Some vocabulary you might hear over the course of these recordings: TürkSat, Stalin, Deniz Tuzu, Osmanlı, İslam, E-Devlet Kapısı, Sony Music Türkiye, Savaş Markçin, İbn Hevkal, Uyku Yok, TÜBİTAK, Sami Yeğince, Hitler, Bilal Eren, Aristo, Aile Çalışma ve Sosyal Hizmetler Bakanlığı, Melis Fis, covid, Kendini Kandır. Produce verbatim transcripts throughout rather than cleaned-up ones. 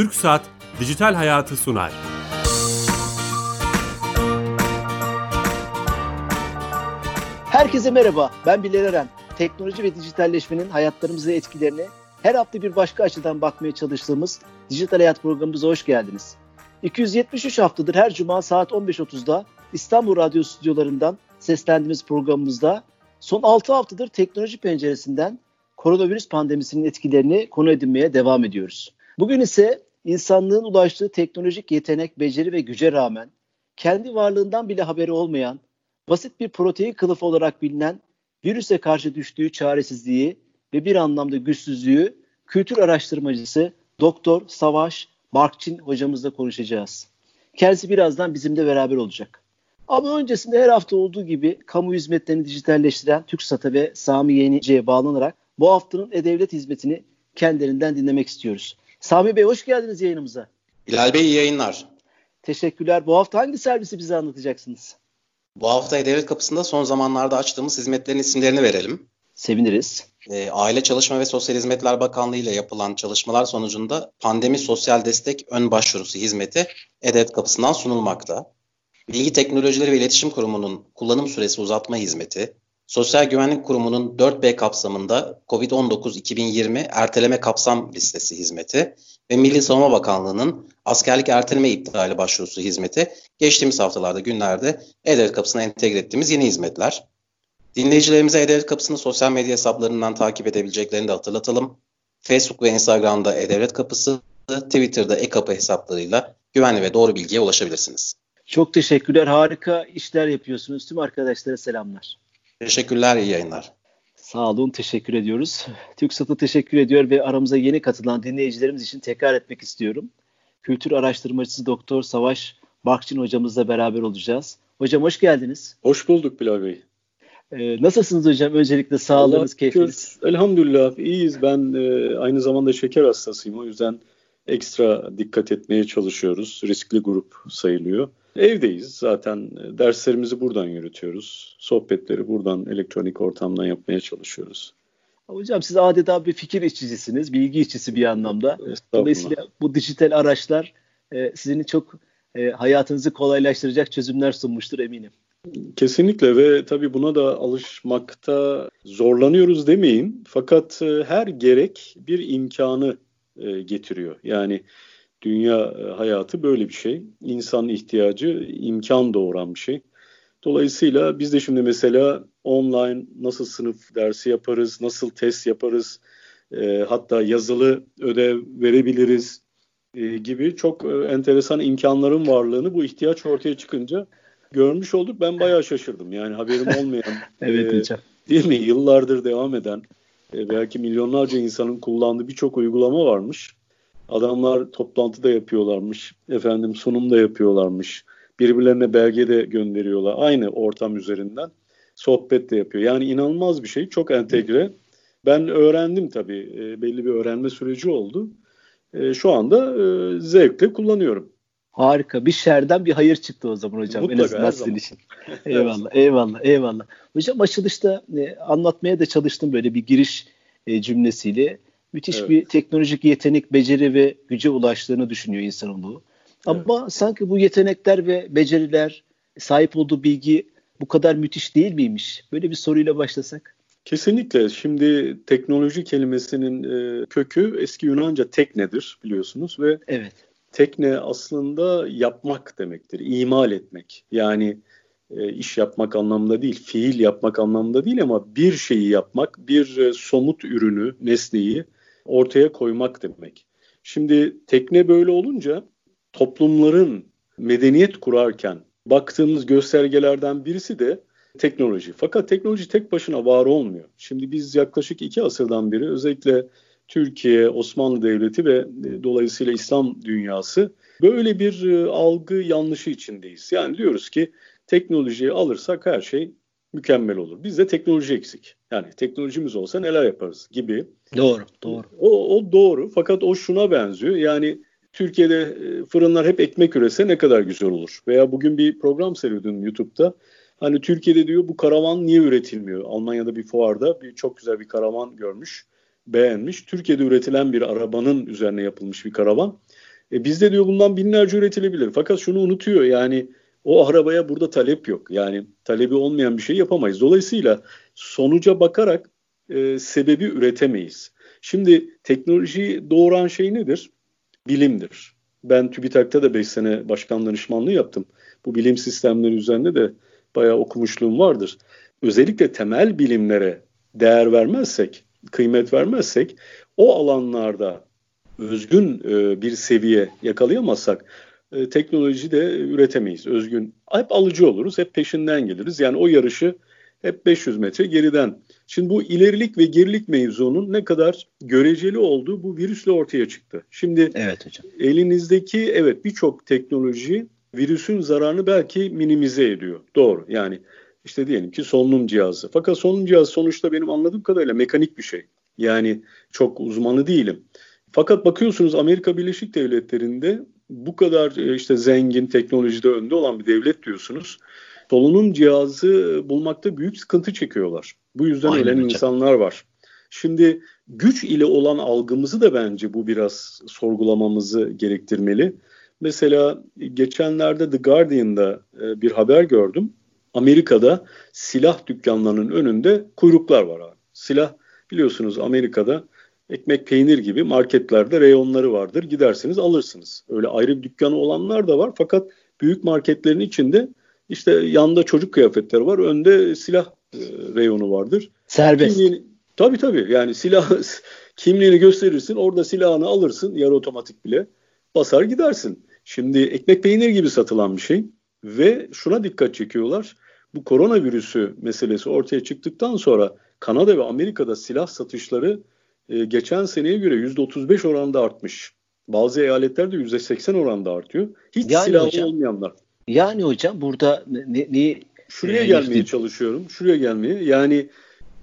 TürkSat Dijital Hayatı sunar. Herkese merhaba, ben Bilal Eren. Teknoloji ve dijitalleşmenin hayatlarımıza etkilerini her hafta bir başka açıdan bakmaya çalıştığımız Dijital Hayat programımıza hoş geldiniz. iki yüz yetmiş üç haftadır her cuma saat on beş otuzda İstanbul Radyo Stüdyolarından seslendiğimiz programımızda son altı haftadır teknoloji penceresinden koronavirüs pandemisinin etkilerini konu edinmeye devam ediyoruz. Bugün ise insanlığın ulaştığı teknolojik yetenek, beceri ve güce rağmen kendi varlığından bile haberi olmayan, basit bir protein kılıfı olarak bilinen virüse karşı düştüğü çaresizliği ve bir anlamda güçsüzlüğü kültür araştırmacısı Doktor Savaş Markçin hocamızla konuşacağız. Kendisi birazdan bizimle beraber olacak. Ama öncesinde her hafta olduğu gibi kamu hizmetlerini dijitalleştiren TürkSat'a ve Sami Yeğince'ye bağlanarak bu haftanın E-Devlet hizmetini kendilerinden dinlemek istiyoruz. Sami Bey, hoş geldiniz yayınımıza. Bilal Bey, iyi yayınlar. Teşekkürler. Bu hafta hangi servisi bize anlatacaksınız? Bu hafta E-Devlet Kapısı'nda son zamanlarda açtığımız hizmetlerin isimlerini verelim. Seviniriz. E, Aile Çalışma ve Sosyal Hizmetler Bakanlığı ile yapılan çalışmalar sonucunda pandemi sosyal destek ön başvurusu hizmeti E-Devlet Kapısı'ndan sunulmakta. Bilgi Teknolojileri ve İletişim Kurumu'nun kullanım süresi uzatma hizmeti, Sosyal Güvenlik Kurumu'nun dört B kapsamında covid on dokuz iki bin yirmi erteleme kapsam listesi hizmeti ve Milli Savunma Bakanlığı'nın askerlik erteleme iptali başvurusu hizmeti geçtiğimiz haftalarda, günlerde E-Devlet Kapısı'na entegre ettiğimiz yeni hizmetler. Dinleyicilerimize E-Devlet Kapısı'nı sosyal medya hesaplarından takip edebileceklerini de hatırlatalım. Facebook ve Instagram'da E-Devlet Kapısı, Twitter'da e-kapı hesaplarıyla güvenli ve doğru bilgiye ulaşabilirsiniz. Çok teşekkürler. Harika işler yapıyorsunuz. Tüm arkadaşlara selamlar. Teşekkürler, iyi yayınlar. Sağ olun, teşekkür ediyoruz. TürkSat'a teşekkür ediyor ve aramıza yeni katılan dinleyicilerimiz için tekrar etmek istiyorum. Kültür araştırmacısı Doktor Savaş Markçin hocamızla beraber olacağız. Hocam, hoş geldiniz. Hoş bulduk Bilal Bey. Ee, nasılsınız hocam? Öncelikle sağlığınız, keyfiniz. Elhamdülillah, iyiyiz. Ben e, aynı zamanda şeker hastasıyım. O yüzden ekstra dikkat etmeye çalışıyoruz. Riskli grup sayılıyor. Evdeyiz zaten, derslerimizi buradan yürütüyoruz. Sohbetleri buradan, elektronik ortamdan yapmaya çalışıyoruz. Hocam, siz adeta bir fikir işçisiniz, bilgi işçisi bir anlamda. Dolayısıyla bu dijital araçlar sizin çok hayatınızı kolaylaştıracak çözümler sunmuştur eminim. Kesinlikle ve tabii buna da alışmakta zorlanıyoruz demeyin. Fakat her gerek bir imkanı getiriyor. Yani dünya hayatı böyle bir şey. İnsan ihtiyacı imkan doğuran bir şey. Dolayısıyla biz de şimdi mesela online nasıl sınıf dersi yaparız, nasıl test yaparız, e, hatta yazılı ödev verebiliriz e, gibi çok e, enteresan imkanların varlığını bu ihtiyaç ortaya çıkınca görmüş olduk. Ben bayağı şaşırdım. Yani haberim olmayan, evet, e, değil mi? Yıllardır devam eden, e, belki milyonlarca insanın kullandığı birçok uygulama varmış. Adamlar toplantı da yapıyorlarmış, efendim sunum da yapıyorlarmış, birbirlerine belge de gönderiyorlar. Aynı ortam üzerinden sohbet de yapıyor. Yani inanılmaz bir şey, çok entegre. Ben öğrendim tabii, e, belli bir öğrenme süreci oldu. E, şu anda e, zevkle kullanıyorum. Harika, bir şerden bir hayır çıktı o zaman hocam. Mutlaka, en azından sizin için. Eyvallah, eyvallah, eyvallah. Hocam, açılışta e, anlatmaya da çalıştım böyle bir giriş e, cümlesiyle. Müthiş, evet, bir teknolojik yetenek, beceri ve güce ulaştığını düşünüyor insanoğlu. Ama evet, sanki bu yetenekler ve beceriler, sahip olduğu bilgi bu kadar müthiş değil miymiş? Böyle bir soruyla başlasak. Kesinlikle. Şimdi teknoloji kelimesinin e, kökü eski Yunanca teknedir biliyorsunuz ve evet, tekne aslında yapmak demektir, imal etmek. Yani e, iş yapmak anlamında değil, fiil yapmak anlamında değil ama bir şeyi yapmak, bir e, somut ürünü, nesneyi ortaya koymak demek. Şimdi tekne böyle olunca toplumların medeniyet kurarken baktığımız göstergelerden birisi de teknoloji. Fakat teknoloji tek başına var olmuyor. Şimdi biz yaklaşık iki asırdan beri özellikle Türkiye, Osmanlı Devleti ve dolayısıyla İslam dünyası böyle bir algı yanlışı içindeyiz. Yani diyoruz ki teknolojiyi alırsak her şey mükemmel olur. Bizde teknoloji eksik. Yani teknolojimiz olsa neler yaparız gibi. Doğru, doğru. O, o doğru. Fakat o şuna benziyor. Yani Türkiye'de fırınlar hep ekmek ürese ne kadar güzel olur. Veya bugün bir program seyrediyordum YouTube'da. Hani Türkiye'de diyor bu karavan niye üretilmiyor? Almanya'da bir fuarda bir, çok güzel bir karavan görmüş, beğenmiş. Türkiye'de üretilen bir arabanın üzerine yapılmış bir karavan. E bizde diyor bundan binlerce üretilebilir. Fakat şunu unutuyor, yani o arabaya burada talep yok. Yani talebi olmayan bir şey yapamayız. Dolayısıyla sonuca bakarak e, sebebi üretemeyiz. Şimdi teknolojiyi doğuran şey nedir? Bilimdir. Ben TÜBİTAK'ta da beş sene başkan danışmanlığı yaptım. Bu bilim sistemleri üzerinde de bayağı okumuşluğum vardır. Özellikle temel bilimlere değer vermezsek, kıymet vermezsek, o alanlarda özgün bir seviye yakalayamazsak teknoloji de üretemeyiz. Özgün, hep alıcı oluruz, hep peşinden geliriz. Yani o yarışı hep beş yüz metre geriden. Şimdi bu ilerilik ve gerilik mevzunun ne kadar göreceli olduğu bu virüsle ortaya çıktı. Şimdi evet hocam, elinizdeki evet birçok teknoloji virüsün zararını belki minimize ediyor. Doğru, yani işte diyelim ki solunum cihazı. Fakat solunum cihazı sonuçta benim anladığım kadarıyla mekanik bir şey. Yani çok uzmanı değilim. Fakat bakıyorsunuz Amerika Birleşik Devletleri'nde bu kadar işte zengin, teknolojide önde olan bir devlet diyorsunuz. Solunum cihazı bulmakta büyük sıkıntı çekiyorlar. Bu yüzden ölen insanlar var. Şimdi güç ile olan algımızı da bence bu biraz sorgulamamızı gerektirmeli. Mesela geçenlerde The Guardian'da bir haber gördüm. Amerika'da silah dükkanlarının önünde kuyruklar var abi. Silah, biliyorsunuz Amerika'da ekmek peynir gibi marketlerde reyonları vardır. Gidersiniz alırsınız. Öyle ayrı bir dükkanı olanlar da var. Fakat büyük marketlerin içinde işte yanda çocuk kıyafetleri var. Önde silah e, reyonu vardır. Serbest. Kimliğini, tabii tabii. Yani silah kimliğini gösterirsin. Orada silahını alırsın. Yarı otomatik bile. Basar gidersin. Şimdi ekmek peynir gibi satılan bir şey. Ve şuna dikkat çekiyorlar. Bu koronavirüsü meselesi ortaya çıktıktan sonra Kanada ve Amerika'da silah satışları e, geçen seneye göre yüzde otuz beş oranda artmış. Bazı eyaletlerde yüzde seksen oranda artıyor. Hiç yani silahlı hocam, olmayanlar. Yani hocam burada ne, ne şuraya e, gelmeye işte, çalışıyorum. Şuraya gelmeye. Yani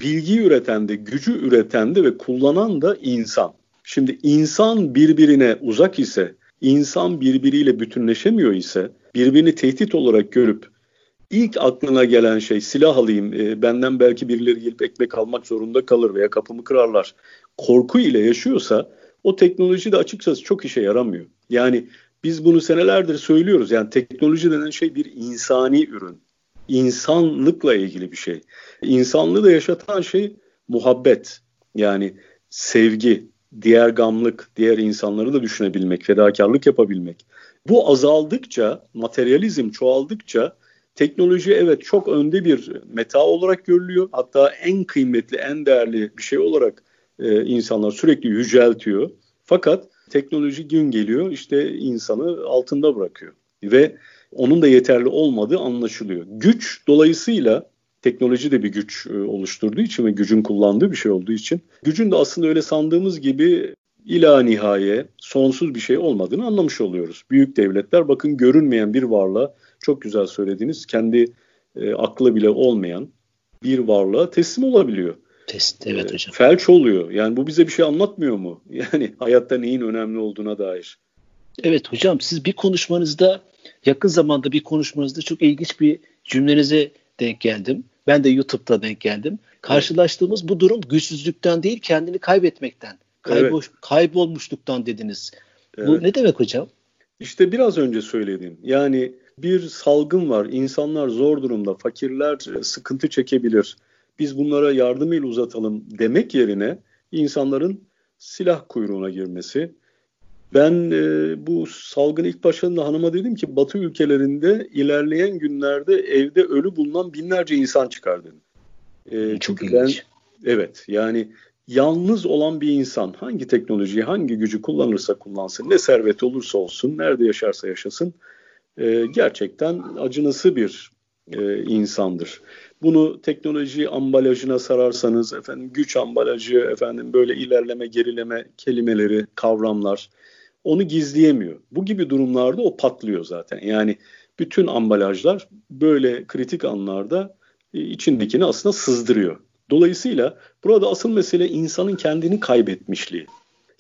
bilgi üreten de, gücü üreten de ve kullanan da insan. Şimdi insan birbirine uzak ise, insan birbiriyle bütünleşemiyor ise, birbirini tehdit olarak görüp ilk aklına gelen şey silah alayım, e, benden belki birileri gelip ekmek almak zorunda kalır veya kapımı kırarlar korku ile yaşıyorsa, o teknoloji de açıkçası çok işe yaramıyor. Yani biz bunu senelerdir söylüyoruz. Yani teknoloji denen şey bir insani ürün. İnsanlıkla ilgili bir şey. İnsanlığı da yaşatan şey muhabbet. Yani sevgi, diğer gamlık, diğer insanları da düşünebilmek, fedakarlık yapabilmek. Bu azaldıkça, materyalizm çoğaldıkça teknoloji evet çok önde bir meta olarak görülüyor. Hatta en kıymetli, en değerli bir şey olarak e, insanlar sürekli yüceltiyor. Fakat teknoloji gün geliyor işte insanı altında bırakıyor ve onun da yeterli olmadığı anlaşılıyor. Güç, dolayısıyla teknoloji de bir güç oluşturduğu için ve gücün kullandığı bir şey olduğu için gücün de aslında öyle sandığımız gibi ila nihaye sonsuz bir şey olmadığını anlamış oluyoruz. Büyük devletler bakın görünmeyen bir varlığa, çok güzel söylediniz, kendi e, aklı bile olmayan bir varlığa teslim olabiliyor. Test, evet hocam. Felç oluyor. Yani bu bize bir şey anlatmıyor mu? Yani hayatta neyin önemli olduğuna dair. Evet hocam, siz bir konuşmanızda, yakın zamanda bir konuşmanızda çok ilginç bir cümlenize denk geldim. Ben de YouTube'da denk geldim. Karşılaştığımız evet. Bu durum güçsüzlükten değil, kendini kaybetmekten. Kayboş, evet. Kaybolmuşluktan dediniz. Evet. Bu ne demek hocam? İşte biraz önce söylediğim. Yani bir salgın var. İnsanlar zor durumda. Fakirler sıkıntı çekebilir. Biz bunlara yardım el uzatalım demek yerine insanların silah kuyruğuna girmesi. Ben e, bu salgın ilk başında hanıma dedim ki Batı ülkelerinde ilerleyen günlerde evde ölü bulunan binlerce insan çıkar dedim. E, Çok ilginç. Evet, yani yalnız olan bir insan hangi teknolojiyi, hangi gücü kullanırsa kullansın, ne serveti olursa olsun, nerede yaşarsa yaşasın e, gerçekten acınası bir e, insandır. Bunu teknoloji ambalajına sararsanız, efendim güç ambalajı, efendim böyle ilerleme, gerileme kelimeleri, kavramlar onu gizleyemiyor. Bu gibi durumlarda o patlıyor zaten. Yani bütün ambalajlar böyle kritik anlarda içindekini aslında sızdırıyor. Dolayısıyla burada asıl mesele insanın kendini kaybetmişliği.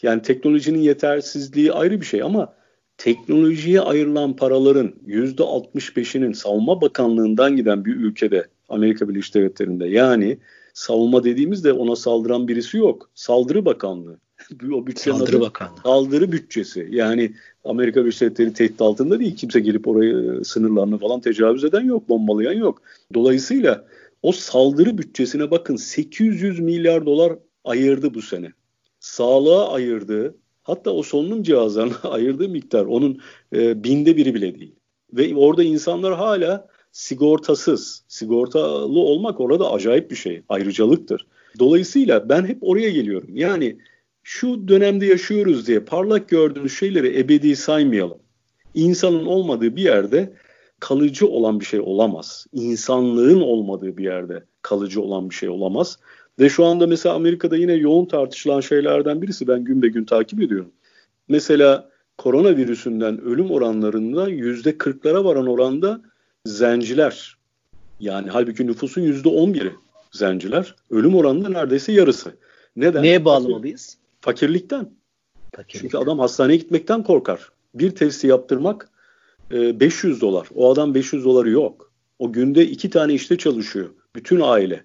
Yani teknolojinin yetersizliği ayrı bir şey ama teknolojiye ayrılan paraların yüzde altmış beşinin Savunma Bakanlığı'ndan giden bir ülkede, Amerika Birleşik Devletleri'nde, yani savunma dediğimizde ona saldıran birisi yok. Saldırı Bakanlığı. o bütçenin saldırı bakanlığı. Saldırı bütçesi. Yani Amerika Birleşik Devletleri tehdit altında değil. Kimse gelip oraya sınırlarını falan tecavüz eden yok, bombalayan yok. Dolayısıyla o saldırı bütçesine bakın, sekiz yüz milyar dolar ayırdı bu sene. Sağlığa ayırdığı, hatta o solunum cihazlarına ayırdığı miktar onun e, binde biri bile değil. Ve orada insanlar hala sigortasız, sigortalı olmak orada acayip bir şey, ayrıcalıktır. Dolayısıyla ben hep oraya geliyorum. Yani şu dönemde yaşıyoruz diye parlak gördüğünüz şeyleri ebedi saymayalım. İnsanın olmadığı bir yerde kalıcı olan bir şey olamaz. İnsanlığın olmadığı bir yerde kalıcı olan bir şey olamaz. Ve şu anda mesela Amerika'da yine yoğun tartışılan şeylerden birisi, ben gün be gün takip ediyorum. Mesela koronavirüsünden ölüm oranlarında yüzde kırklara varan oranda zenciler, yani halbuki nüfusun yüzde on biri zenciler, ölüm oranında neredeyse yarısı. Neden? Neye bağlamalıyız? Fakirlikten. Fakirlikten. Çünkü adam hastaneye gitmekten korkar. Bir testi yaptırmak beş yüz dolar. O adam beş yüz doları yok. O günde iki tane işte çalışıyor. Bütün aile.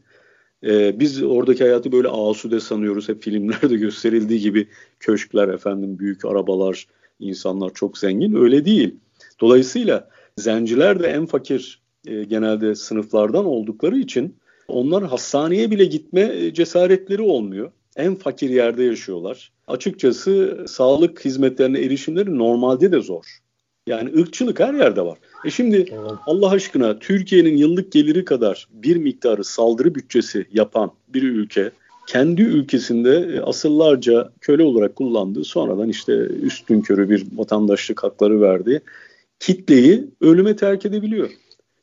Ee, biz oradaki hayatı böyle asude sanıyoruz. Hep filmlerde gösterildiği gibi köşkler, efendim büyük arabalar, insanlar çok zengin. Öyle değil. Dolayısıyla zenciler de en fakir e, genelde sınıflardan oldukları için onlar hastaneye bile gitme cesaretleri olmuyor. En fakir yerde yaşıyorlar. Açıkçası sağlık hizmetlerine erişimleri normalde de zor. Yani ırkçılık her yerde var. E şimdi evet. Allah aşkına, Türkiye'nin yıllık geliri kadar bir miktarı saldırı bütçesi yapan bir ülke, kendi ülkesinde asıllarca köle olarak kullandığı, sonradan işte üstünkörü bir vatandaşlık hakları verdiği kitleyi ölüme terk edebiliyor.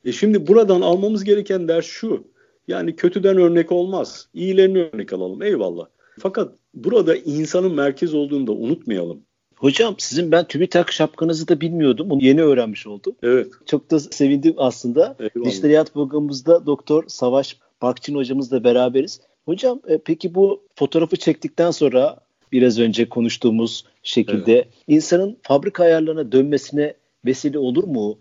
E şimdi buradan almamız gereken ders şu. Yani kötüden örnek olmaz. İyilerini örnek alalım. Eyvallah. Fakat burada insanın merkez olduğunu da unutmayalım. Hocam sizin, ben TÜBİTAK şapkanızı da bilmiyordum. Bunu yeni öğrenmiş oldum. Evet. Çok da sevindim aslında. Eyvallah. Dijital Hayat programımızda Doktor Savaş Markçin hocamızla beraberiz. Hocam e, peki bu fotoğrafı çektikten sonra biraz önce konuştuğumuz şekilde evet. insanın fabrika ayarlarına dönmesine vesile olur mu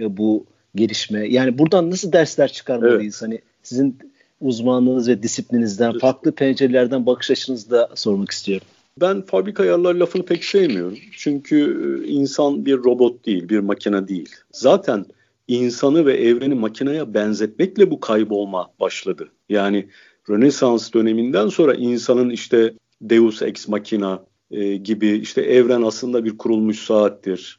e, bu gelişme? Yani buradan nasıl dersler çıkarmalıyız? Evet. Hani sizin uzmanlığınız ve disiplininizden, evet. farklı pencerelerden bakış açınızı da sormak istiyorum. Ben fabrika ayarları lafını pek sevmiyorum. Çünkü insan bir robot değil, bir makine değil. Zaten insanı ve evreni makineye benzetmekle bu kaybolma başladı. Yani Rönesans döneminden sonra insanın işte Deus ex machina e, gibi, işte evren aslında bir kurulmuş saattir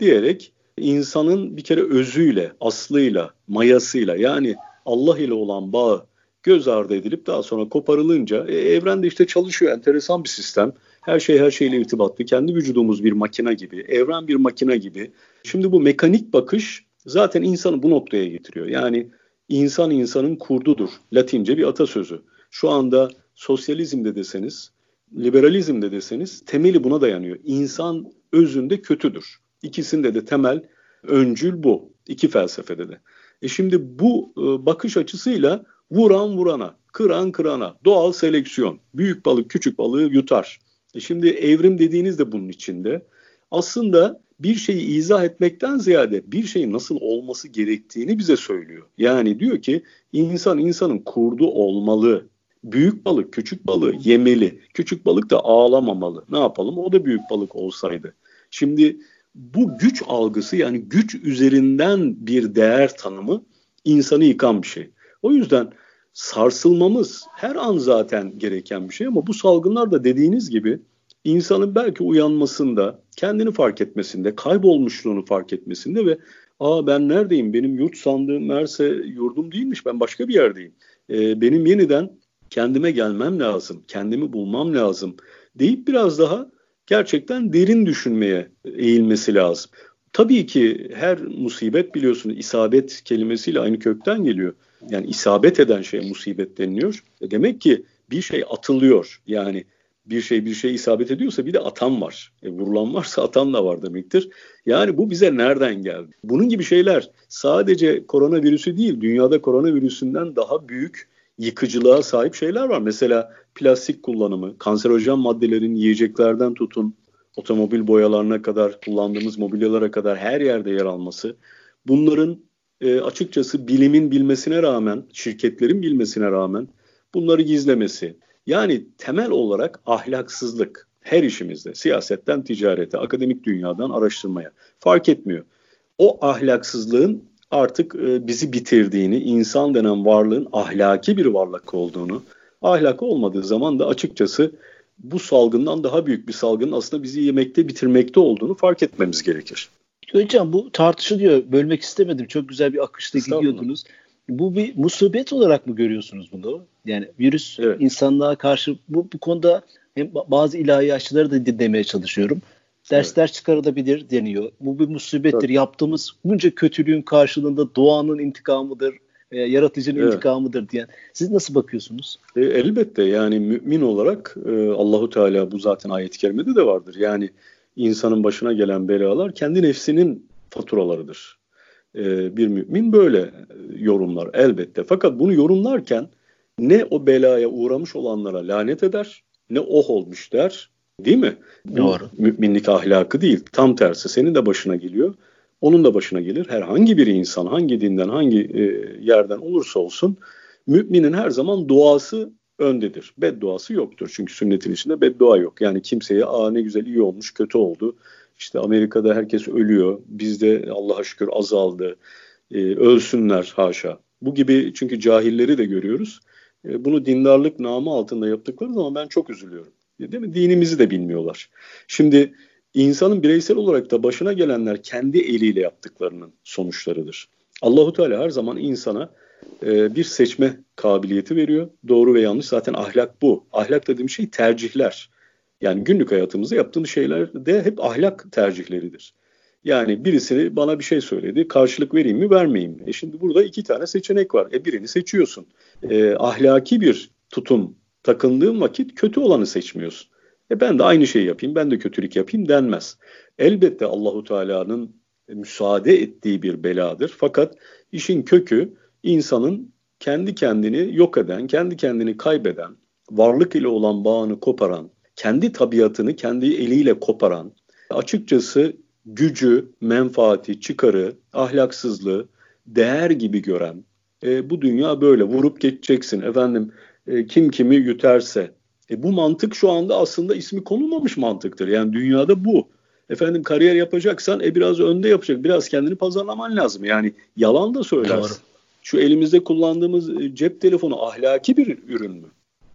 diyerek insanın bir kere özüyle, aslıyla, mayasıyla, yani Allah ile olan bağı göz ardı edilip daha sonra koparılınca e, evren de işte çalışıyor. Enteresan bir sistem. Her şey her şeyle irtibatlı. Kendi vücudumuz bir makine gibi. Evren bir makine gibi. Şimdi bu mekanik bakış zaten insanı bu noktaya getiriyor. Yani insan insanın kurdudur. Latince bir atasözü. Şu anda sosyalizmde deseniz, liberalizmde deseniz temeli buna dayanıyor. İnsan özünde kötüdür. İkisinde de temel öncül bu. İki felsefede de. E şimdi bu e, bakış açısıyla vuran vurana, kıran kırana, doğal seleksiyon, büyük balık küçük balığı yutar. E şimdi evrim dediğiniz de bunun içinde. Aslında bir şeyi izah etmekten ziyade bir şeyin nasıl olması gerektiğini bize söylüyor. Yani diyor ki insan insanın kurdu olmalı. Büyük balık küçük balığı yemeli. Küçük balık da ağlamamalı. Ne yapalım? O da büyük balık olsaydı. Şimdi bu güç algısı, yani güç üzerinden bir değer tanımı insanı yıkan bir şey. O yüzden sarsılmamız her an zaten gereken bir şey, ama bu salgınlar da dediğiniz gibi insanın belki uyanmasında, kendini fark etmesinde, kaybolmuşluğunu fark etmesinde ve aa ben neredeyim, benim yurt sandığım yerse yurdum değilmiş, ben başka bir yerdeyim. Ee, benim yeniden kendime gelmem lazım, kendimi bulmam lazım deyip biraz daha gerçekten derin düşünmeye eğilmesi lazım. Tabii ki her musibet, biliyorsunuz, isabet kelimesiyle aynı kökten geliyor. Yani isabet eden şeye musibet deniliyor. Demek ki bir şey atılıyor. Yani bir şey bir şeye isabet ediyorsa bir de atan var. E, vurulan varsa atan da var demektir. Yani bu bize nereden geldi? Bunun gibi şeyler sadece koronavirüsü değil, dünyada koronavirüsünden daha büyük yıkıcılığa sahip şeyler var. Mesela plastik kullanımı, kanserojen maddelerin yiyeceklerden tutun, otomobil boyalarına kadar, kullandığımız mobilyalara kadar her yerde yer alması. Bunların e, açıkçası bilimin bilmesine rağmen, şirketlerin bilmesine rağmen bunları gizlemesi. Yani temel olarak ahlaksızlık. Her işimizde, siyasetten ticarete, akademik dünyadan araştırmaya, fark etmiyor. O ahlaksızlığın artık bizi bitirdiğini, insan denen varlığın ahlaki bir varlık olduğunu, ahlak olmadığı zaman da açıkçası bu salgından daha büyük bir salgının aslında bizi yemekte, bitirmekte olduğunu fark etmemiz gerekir. Hocam bu tartışılıyor. Bölmek istemedim. Çok güzel bir akışta gidiyordunuz. Bu bir musibet olarak mı görüyorsunuz bunu? Yani virüs, evet, insanlığa karşı bu, bu konuda hem bazı ilahiyatçıları da dinlemeye çalışıyorum. Dersler, evet, çıkarılabilir deniyor. Bu bir musibettir. Evet. Yaptığımız bunca kötülüğün karşılığında doğanın intikamıdır, e, yaratıcının, evet, intikamıdır diyen. Siz nasıl bakıyorsunuz? E, elbette yani mümin olarak e, Allahu Teala, bu zaten ayet-i kerimede de vardır. Yani insanın başına gelen belalar kendi nefsinin faturalarıdır. E, bir mümin böyle yorumlar elbette. Fakat bunu yorumlarken ne o belaya uğramış olanlara lanet eder, ne oh olmuş der. Değil mi? Doğru. Müminlik ahlakı değil. Tam tersi. Senin de başına geliyor. Onun da başına gelir. Herhangi bir insan, hangi dinden, hangi e, yerden olursa olsun, müminin her zaman duası öndedir. Bedduası yoktur. Çünkü sünnetin içinde beddua yok. Yani kimseye aa ne güzel iyi olmuş, kötü oldu. İşte Amerika'da herkes ölüyor. Bizde Allah'a şükür azaldı. E, ölsünler haşa. Bu gibi çünkü cahilleri de görüyoruz. E, bunu dindarlık namı altında yaptıkları zaman ben çok üzülüyorum. Değil mi? Dinimizi de bilmiyorlar. Şimdi insanın bireysel olarak da başına gelenler kendi eliyle yaptıklarının sonuçlarıdır. Allahu Teala her zaman insana e, bir seçme kabiliyeti veriyor. Doğru ve yanlış, zaten ahlak bu. Ahlak dediğim şey tercihler. Yani günlük hayatımızda yaptığımız şeyler de hep ahlak tercihleridir. Yani birisi bana bir şey söyledi, karşılık vereyim mi vermeyeyim mi? E şimdi burada iki tane seçenek var. E birini seçiyorsun. E, ahlaki bir tutum takındığın vakit kötü olanı seçmiyorsun. E ben de aynı şeyi yapayım, ben de kötülük yapayım denmez. Elbette Allahu Teala'nın müsaade ettiği bir beladır. Fakat işin kökü insanın kendi kendini yok eden, kendi kendini kaybeden, varlık ile olan bağını koparan, kendi tabiatını kendi eliyle koparan, açıkçası gücü, menfaati, çıkarı, ahlaksızlığı değer gibi gören, e, bu dünya böyle vurup geçeceksin efendim, kim kimi yuterse. E bu mantık şu anda aslında ismi konulmamış mantıktır. Yani dünyada bu. Efendim kariyer yapacaksan e biraz önde yapacak. Biraz kendini pazarlaman lazım. Yani yalan da söylersin. Doğru. Şu elimizde kullandığımız cep telefonu ahlaki bir ürün mü?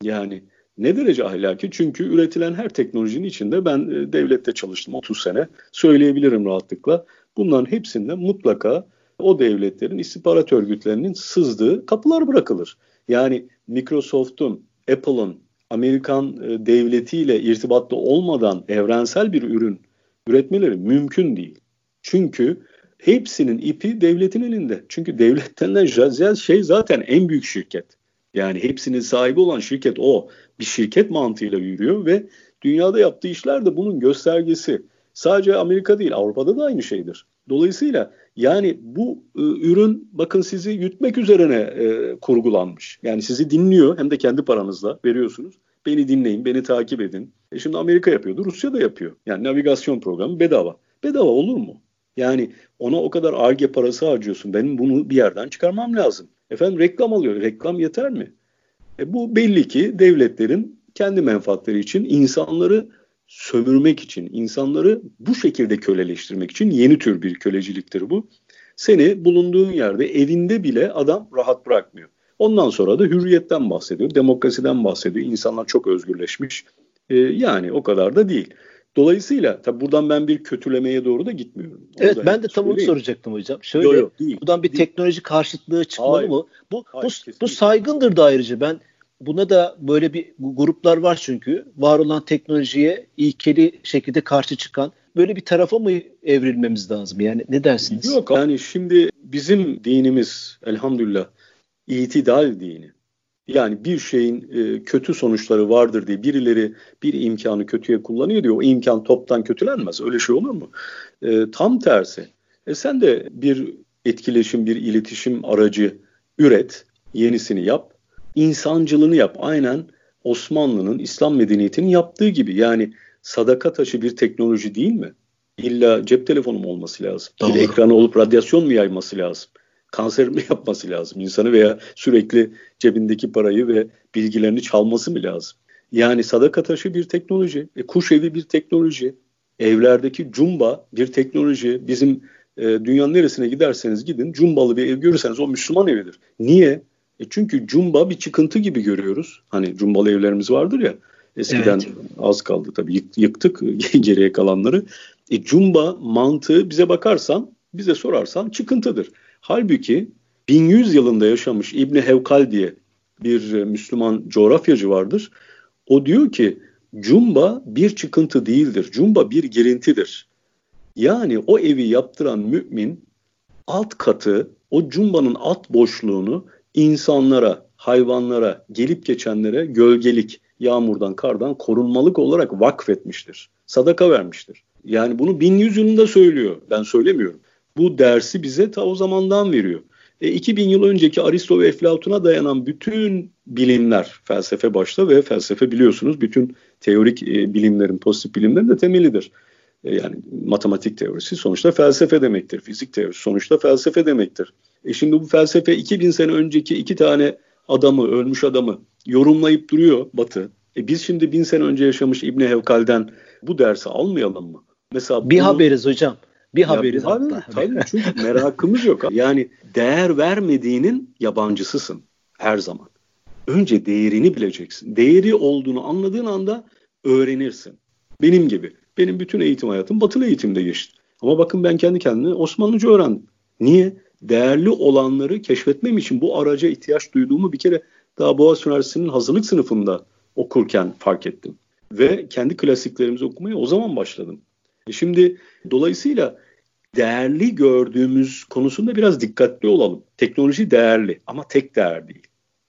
Yani ne derece ahlaki? Çünkü üretilen her teknolojinin içinde, ben devlette çalıştım otuz sene. Söyleyebilirim rahatlıkla. Bunların hepsinde mutlaka o devletlerin istihbarat örgütlerinin sızdığı kapılar bırakılır. Yani Microsoft'un, Apple'ın Amerikan devletiyle irtibatlı olmadan evrensel bir ürün üretmeleri mümkün değil. Çünkü hepsinin ipi devletin elinde. Çünkü devletten de şey zaten en büyük şirket. Yani hepsinin sahibi olan şirket o. Bir şirket mantığıyla yürüyor ve dünyada yaptığı işler de bunun göstergesi. Sadece Amerika değil, Avrupa'da da aynı şeydir. Dolayısıyla yani bu e, ürün bakın sizi yutmak üzerine e, kurgulanmış. Yani sizi dinliyor, hem de kendi paranızla veriyorsunuz. Beni dinleyin, beni takip edin. E şimdi Amerika yapıyordu, Rusya da yapıyor. Yani navigasyon programı bedava. Bedava olur mu? Yani ona o kadar Ar-Ge parası harcıyorsun. Benim bunu bir yerden çıkarmam lazım. Efendim reklam alıyor. Reklam yeter mi? E, bu belli ki devletlerin kendi menfaatleri için insanları sömürmek için, insanları bu şekilde köleleştirmek için yeni tür bir köleciliktir bu. Seni bulunduğun yerde, evinde bile adam rahat bırakmıyor. Ondan sonra da hürriyetten bahsediyor, demokrasiden bahsediyor. İnsanlar çok özgürleşmiş. Ee, yani o kadar da değil. Dolayısıyla tabii buradan ben bir kötülemeye doğru da gitmiyorum. Onu evet, ben de tam onu soracaktım hocam. Şöyle yo, yo, değil, buradan bir değil. Teknoloji karşıtlığı çıkmalı hayır, mı? Bu, hayır, bu, bu saygındır da ayrıca ben. Buna da böyle bir gruplar var çünkü. Var olan teknolojiye ilkeli şekilde karşı çıkan, böyle bir tarafa mı evrilmemiz lazım? Yani ne dersiniz? Yok yani şimdi bizim dinimiz elhamdülillah itidal dini. Yani bir şeyin e, kötü sonuçları vardır diye birileri bir imkanı kötüye kullanıyor diyor. O imkan toptan kötülenmez. Öyle şey olur mu? E, tam tersi. E, sen de bir etkileşim, bir iletişim aracı üret. Yenisini yap. İnsancılığını yap. Aynen Osmanlı'nın, İslam medeniyetinin yaptığı gibi. Yani sadaka taşı bir teknoloji değil mi? İlla cep telefonu mu olması lazım? Doğru. Bir ekranı olup radyasyon mu yayması lazım? Kanser mi yapması lazım? İnsanı veya sürekli cebindeki parayı ve bilgilerini çalması mı lazım? Yani sadaka taşı bir teknoloji, e, kuş evi bir teknoloji, evlerdeki cumba bir teknoloji. Bizim e, dünyanın neresine giderseniz gidin, cumbalı bir ev görürseniz o Müslüman evidir. Niye? E çünkü cumba bir çıkıntı gibi görüyoruz. Hani cumbalı evlerimiz vardır ya, eskiden evet. Az kaldı tabii, yıktık geriye kalanları. E, cumba mantığı bize bakarsan, bize sorarsan çıkıntıdır. Halbuki bin yüz yılında yaşamış İbn Hevkal diye bir Müslüman coğrafyacı vardır. O diyor ki cumba bir çıkıntı değildir. Cumba bir girintidir. Yani o evi yaptıran mümin alt katı, o cumbanın alt boşluğunu insanlara, hayvanlara, gelip geçenlere gölgelik, yağmurdan, kardan korunmalık olarak vakfetmiştir. Sadaka vermiştir. Yani bunu bin yüz yılında söylüyor. Ben söylemiyorum. Bu dersi bize ta o zamandan veriyor. E, iki bin yıl önceki Aristo ve Eflatun'a dayanan bütün bilimler, felsefe başta, ve felsefe biliyorsunuz bütün teorik e, bilimlerin, pozitif bilimlerin de temelidir. E, yani matematik teorisi sonuçta felsefe demektir. Fizik teorisi sonuçta felsefe demektir. E şimdi bu felsefe iki bin sene önceki iki tane adamı, ölmüş adamı yorumlayıp duruyor Batı. E biz şimdi bin sene önce yaşamış İbn Hevkal'den bu dersi almayalım mı? Mesela bir bunu... haberiz hocam. Bir haberi hatta. Tabii, çünkü merakımız yok. Yani değer vermediğinin yabancısısın her zaman. Önce değerini bileceksin. Değeri olduğunu anladığın anda öğrenirsin. Benim gibi. Benim bütün eğitim hayatım batılı eğitimde geçti. Ama bakın ben kendi kendime Osmanlıca öğrendim. Niye? Değerli olanları keşfetmem için bu araca ihtiyaç duyduğumu bir kere daha Boğaziçi Üniversitesi'nin hazırlık sınıfında okurken fark ettim. Ve kendi klasiklerimizi okumaya o zaman başladım. Şimdi dolayısıyla değerli gördüğümüz konusunda biraz dikkatli olalım. Teknoloji değerli ama tek değer değil.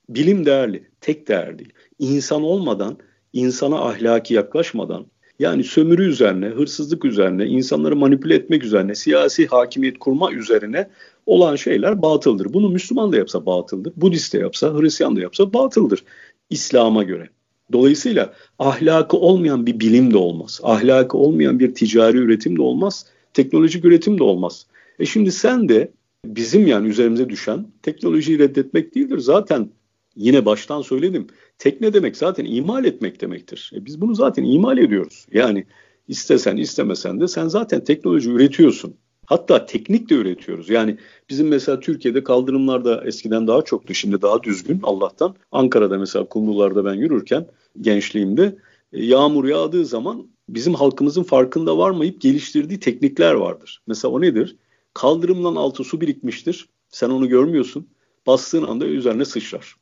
Bilim değerli, tek değer değil. İnsan olmadan, insana ahlaki yaklaşmadan, yani sömürü üzerine, hırsızlık üzerine, insanları manipüle etmek üzerine, siyasi hakimiyet kurma üzerine olan şeyler batıldır. Bunu Müslüman da yapsa batıldır, Budist de yapsa, Hristiyan da yapsa batıldır İslam'a göre. Dolayısıyla ahlakı olmayan bir bilim de olmaz. Ahlakı olmayan bir ticari üretim de olmaz. Teknolojik üretim de olmaz. E şimdi sen de bizim yani üzerimize düşen teknolojiyi reddetmek değildir. Zaten yine baştan söyledim. Tek ne demek? Zaten imal etmek demektir. E biz bunu zaten imal ediyoruz. Yani istesen istemesen de sen zaten teknoloji üretiyorsun. Hatta teknik de üretiyoruz. Yani bizim mesela Türkiye'de kaldırımlarda eskiden daha çoktu. Şimdi daha düzgün Allah'tan. Ankara'da mesela kumlularda ben yürürken gençliğimde yağmur yağdığı zaman bizim halkımızın farkında varmayıp geliştirdiği teknikler vardır. Mesela o nedir? Kaldırımdan altı su birikmiştir. Sen onu görmüyorsun. Bastığın anda üzerine sıçrar.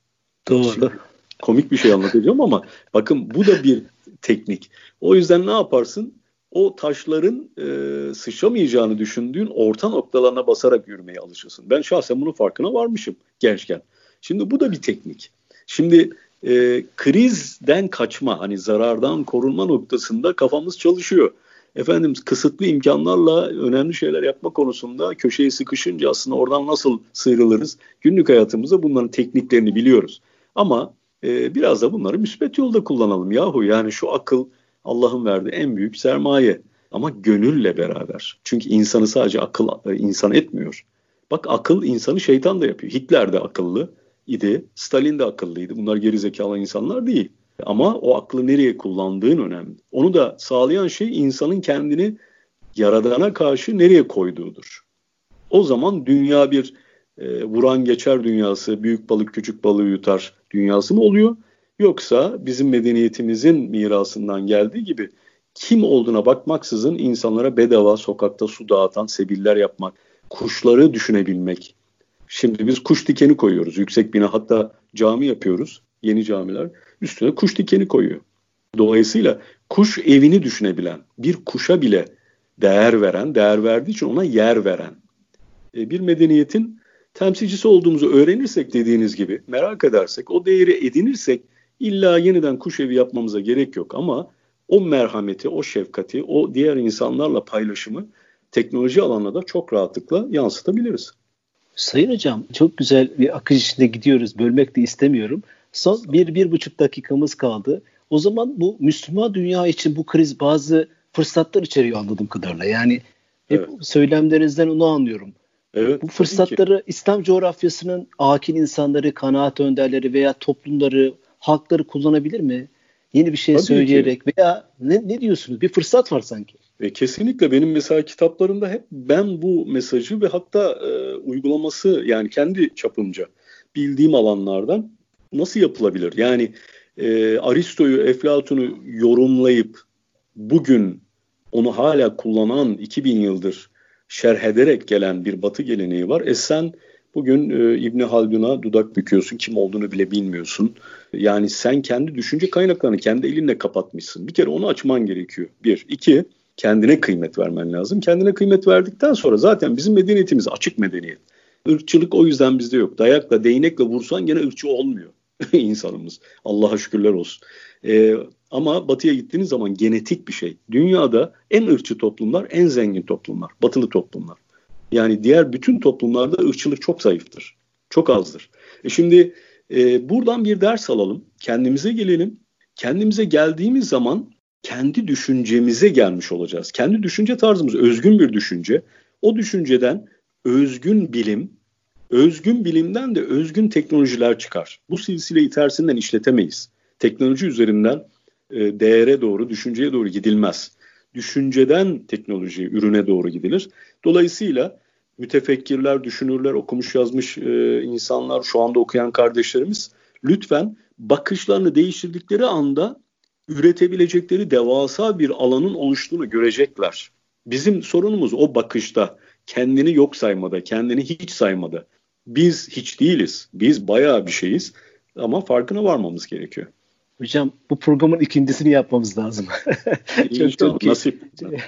Doğru. Şimdi komik bir şey anlatacağım ama bakın bu da bir teknik. O yüzden ne yaparsın? O taşların e, sıçramayacağını düşündüğün orta noktalarına basarak yürümeye alışırsın. Ben şahsen bunun farkına varmışım gençken. Şimdi bu da bir teknik. Şimdi e, krizden kaçma, hani zarardan korunma noktasında kafamız çalışıyor. Efendim kısıtlı imkanlarla önemli şeyler yapma konusunda köşeye sıkışınca aslında oradan nasıl sıyrılırız? Günlük hayatımızda bunların tekniklerini biliyoruz. Ama e, biraz da bunları müsbet yolda kullanalım yahu. Yani şu akıl Allah'ın verdiği en büyük sermaye. Ama gönülle beraber. Çünkü insanı sadece akıl insan etmiyor. Bak akıl insanı şeytan da yapıyor. Hitler de akıllı idi. Stalin de akıllıydı. Bunlar geri zekalı insanlar değil. Ama o aklı nereye kullandığın önemli. Onu da sağlayan şey insanın kendini yaradana karşı nereye koyduğudur. O zaman dünya bir e, vuran geçer dünyası, büyük balık küçük balığı yutar dünyası mı oluyor? Yoksa bizim medeniyetimizin mirasından geldiği gibi kim olduğuna bakmaksızın insanlara bedava sokakta su dağıtan sebiller yapmak, kuşları düşünebilmek. Şimdi biz kuş dikeni koyuyoruz. Yüksek bina, hatta cami yapıyoruz. Yeni camiler üstüne kuş dikeni koyuyor. Dolayısıyla kuş evini düşünebilen, bir kuşa bile değer veren, değer verdiği için ona yer veren bir medeniyetin temsilcisi olduğumuzu öğrenirsek, dediğiniz gibi merak edersek, o değeri edinirsek, İlla yeniden kuş evi yapmamıza gerek yok ama o merhameti, o şefkati, o diğer insanlarla paylaşımı teknoloji alanına da çok rahatlıkla yansıtabiliriz. Sayın hocam, çok güzel bir akış içinde gidiyoruz. Bölmek de istemiyorum. Son bir, bir buçuk dakikamız kaldı. O zaman bu Müslüman dünya için bu kriz bazı fırsatlar içeriyor anladığım kadarıyla. Yani hep evet. Söylemlerinizden onu anlıyorum. Evet, bu fırsatları İslam coğrafyasının akil insanları, kanaat önderleri veya toplumları, halkları kullanabilir mi? yeni bir şey tabii söyleyerek ki. Veya ne, ne diyorsunuz? Bir fırsat var sanki. E, kesinlikle benim mesela kitaplarımda hep ben bu mesajı ve hatta e, uygulaması, yani kendi çapımca bildiğim alanlardan nasıl yapılabilir? Yani e, Aristo'yu, Eflatun'u yorumlayıp bugün onu hala kullanan, iki bin yıldır şerh ederek gelen bir Batı geleneği var. E sen bugün e, İbn Haldun'a dudak büküyorsun, kim olduğunu bile bilmiyorsun. Yani sen kendi düşünce kaynaklarını kendi elinle kapatmışsın. Bir kere onu açman gerekiyor. Bir, iki, kendine kıymet vermen lazım. Kendine kıymet verdikten sonra zaten bizim medeniyetimiz açık medeniyet. Irkçılık o yüzden bizde yok. Dayakla, değnekle vursan gene ırkçı olmuyor insanımız. Allah'a şükürler olsun. Ee, ama batıya gittiğiniz zaman genetik bir şey. Dünyada en ırkçı toplumlar, en zengin toplumlar, batılı toplumlar. Yani diğer bütün toplumlarda ırkçılık çok zayıftır. Çok azdır. E şimdi e, buradan bir ders alalım. Kendimize gelelim. Kendimize geldiğimiz zaman kendi düşüncemize gelmiş olacağız. Kendi düşünce tarzımız özgün bir düşünce. O düşünceden özgün bilim, özgün bilimden de özgün teknolojiler çıkar. Bu silsileyi tersinden işletemeyiz. Teknoloji üzerinden e, değere doğru, düşünceye doğru gidilmez. Düşünceden teknoloji, ürüne doğru gidilir. Dolayısıyla mütefekkirler, düşünürler, okumuş yazmış e, insanlar, şu anda okuyan kardeşlerimiz lütfen bakışlarını değiştirdikleri anda üretebilecekleri devasa bir alanın oluştuğunu görecekler. Bizim sorunumuz o bakışta, kendini yok saymada, kendini hiç saymada. Biz hiç değiliz, biz bayağı bir şeyiz ama farkına varmamız gerekiyor. Hocam bu programın ikincisini yapmamız lazım. çok, çok, nasip.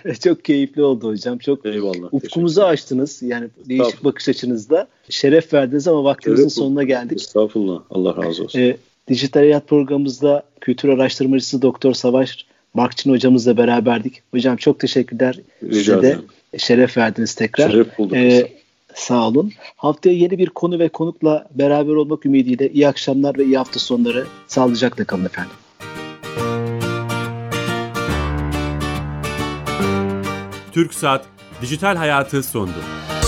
Keyif, çok keyifli oldu hocam. Çok eyvallah, ufkumuzu açtınız. Yani değişik bakış açınızda şeref verdiniz ama vaktimizin şeref sonuna geldik. Estağfurullah. Allah razı olsun. E, Dijital Hayat programımızda kültür araştırmacısı Doktor Savaş Markçin hocamızla beraberdik. Hocam çok teşekkürler. Size de şeref verdiniz tekrar. Şeref bulduk. Ee, sağ olun. Haftaya yeni bir konu ve konukla beraber olmak ümidiyle iyi akşamlar ve iyi hafta sonları. Sağlıcakla kalın efendim. TürkSat Dijital Hayatı sondu.